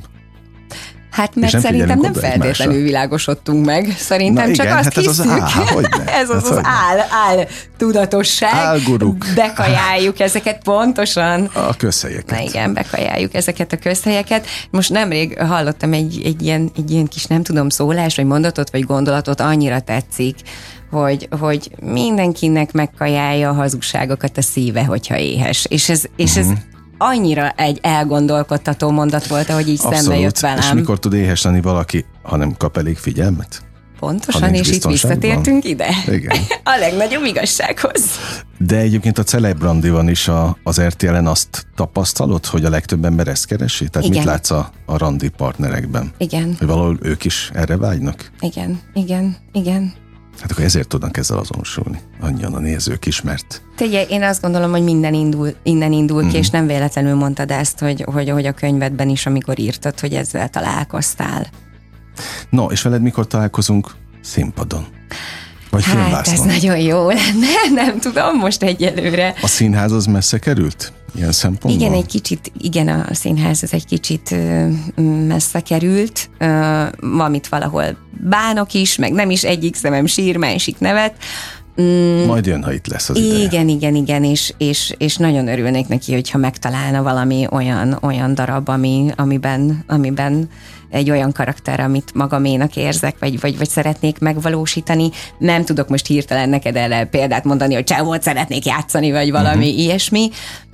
Hát mert szerintem nem feltétlenül világosodtunk meg. Szerintem na csak igen, azt hiszük. Ez az az áll tudatosság. Álguruk. Bekajáljuk ezeket pontosan. A közhelyeket. Na igen, bekajáljuk ezeket a közhelyeket. Most nemrég hallottam egy ilyen kis nem tudom szólás, vagy mondatot, vagy gondolatot, annyira tetszik, hogy mindenkinek megkajálja a hazugságokat a szíve, hogyha éhes. És ez annyira egy elgondolkodtató mondat volt, ahogy így szembe jött velem. És mikor tud éhes lenni valaki, ha nem kap elég figyelmet? Pontosan, és itt visszatértünk ide. Igen. A legnagyobb igazsághoz. De egyébként a Celebrandiban is az RTL-en azt tapasztalod, hogy a legtöbb ember ezt keresi? Tehát igen. Mit látsz a randi partnerekben? Igen. Hogy valahol ők is erre vágynak? Igen. Hát akkor ezért tudnak ezzel azonosulni. Annyian a nézők is, mert... Én azt gondolom, hogy minden innen indul ki, és nem véletlenül mondtad ezt, hogy a könyvedben is, amikor írtad, hogy ezzel találkoztál. No, és veled mikor találkozunk? Színpadon. Vagy filmvásznon. Ez nagyon jó lenne, nem tudom most egyelőre. A színház az messze került? Ilyen szempontból? Igen, a színház az egy kicsit messze került. Valamit valahol bánok is, meg nem is, egyik szemem sír, másik nevet. Majd jön, ha itt lesz az ideje. Igen, és nagyon örülnék neki, hogyha megtalálna valami olyan darab, amiben egy olyan karakter, amit magaménak érzek, vagy szeretnék megvalósítani. Nem tudok most hirtelen neked erre példát mondani, hogy Csehovot szeretnék játszani, vagy valami ilyesmi,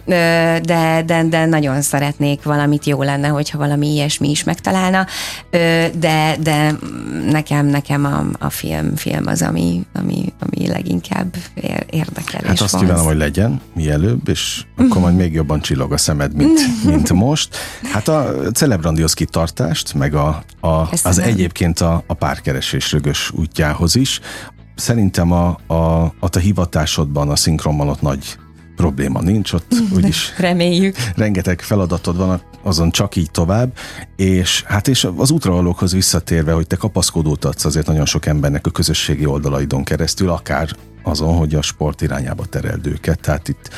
de nagyon szeretnék valamit, jó lenne, hogyha valami ilyesmi is megtalálna, de nekem a film az, ami leginkább érdekel. Hát azt kívánom, hogy legyen mielőbb, és akkor majd még jobban csillog a szemed, mint most. Hát a Celebrandihoz kitartást, meg az egyébként a párkeresés rögös útjához is. Szerintem a te hivatásodban, a szinkronban ott nagy probléma nincs, ott úgyis reméljük. Rengeteg feladatod van, azon csak így tovább, és az útravalókhoz visszatérve, hogy te kapaszkodót adsz azért nagyon sok embernek a közösségi oldalaidon keresztül, akár azon, hogy a sport irányába tereld őket, tehát itt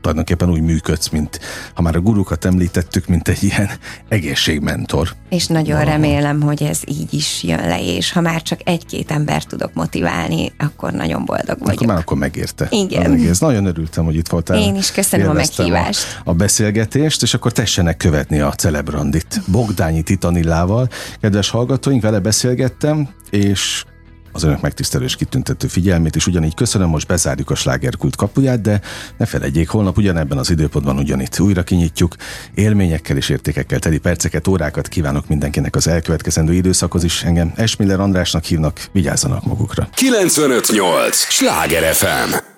tulajdonképpen úgy működsz, mint ha már a gurukat említettük, mint egy ilyen egészségmentor. És nagyon remélem, hogy ez így is jön le, és ha már csak egy-két embert tudok motiválni, akkor nagyon boldog vagyok. Akkor megérte. Igen. Nagyon örültem, hogy itt voltál. Én is köszönöm a meghívást. A beszélgetést, és akkor tessenek követni a Celebrandit Bogdányi Titanillával. Kedves hallgatóink, vele beszélgettem, és az önök megtisztelő és kitüntető figyelmét, és ugyanígy köszönöm, most bezárjuk a slágerkult kapuját, de ne felejtjék, holnap ugyanebben az időpontban ugyanitt újra kinyitjuk. Élményekkel és értékekkel teli perceket, órákat kívánok mindenkinek az elkövetkezendő időszakhoz is. Engem S. Miller Andrásnak hívnak, vigyázzanak magukra. 95.8 Sláger FM.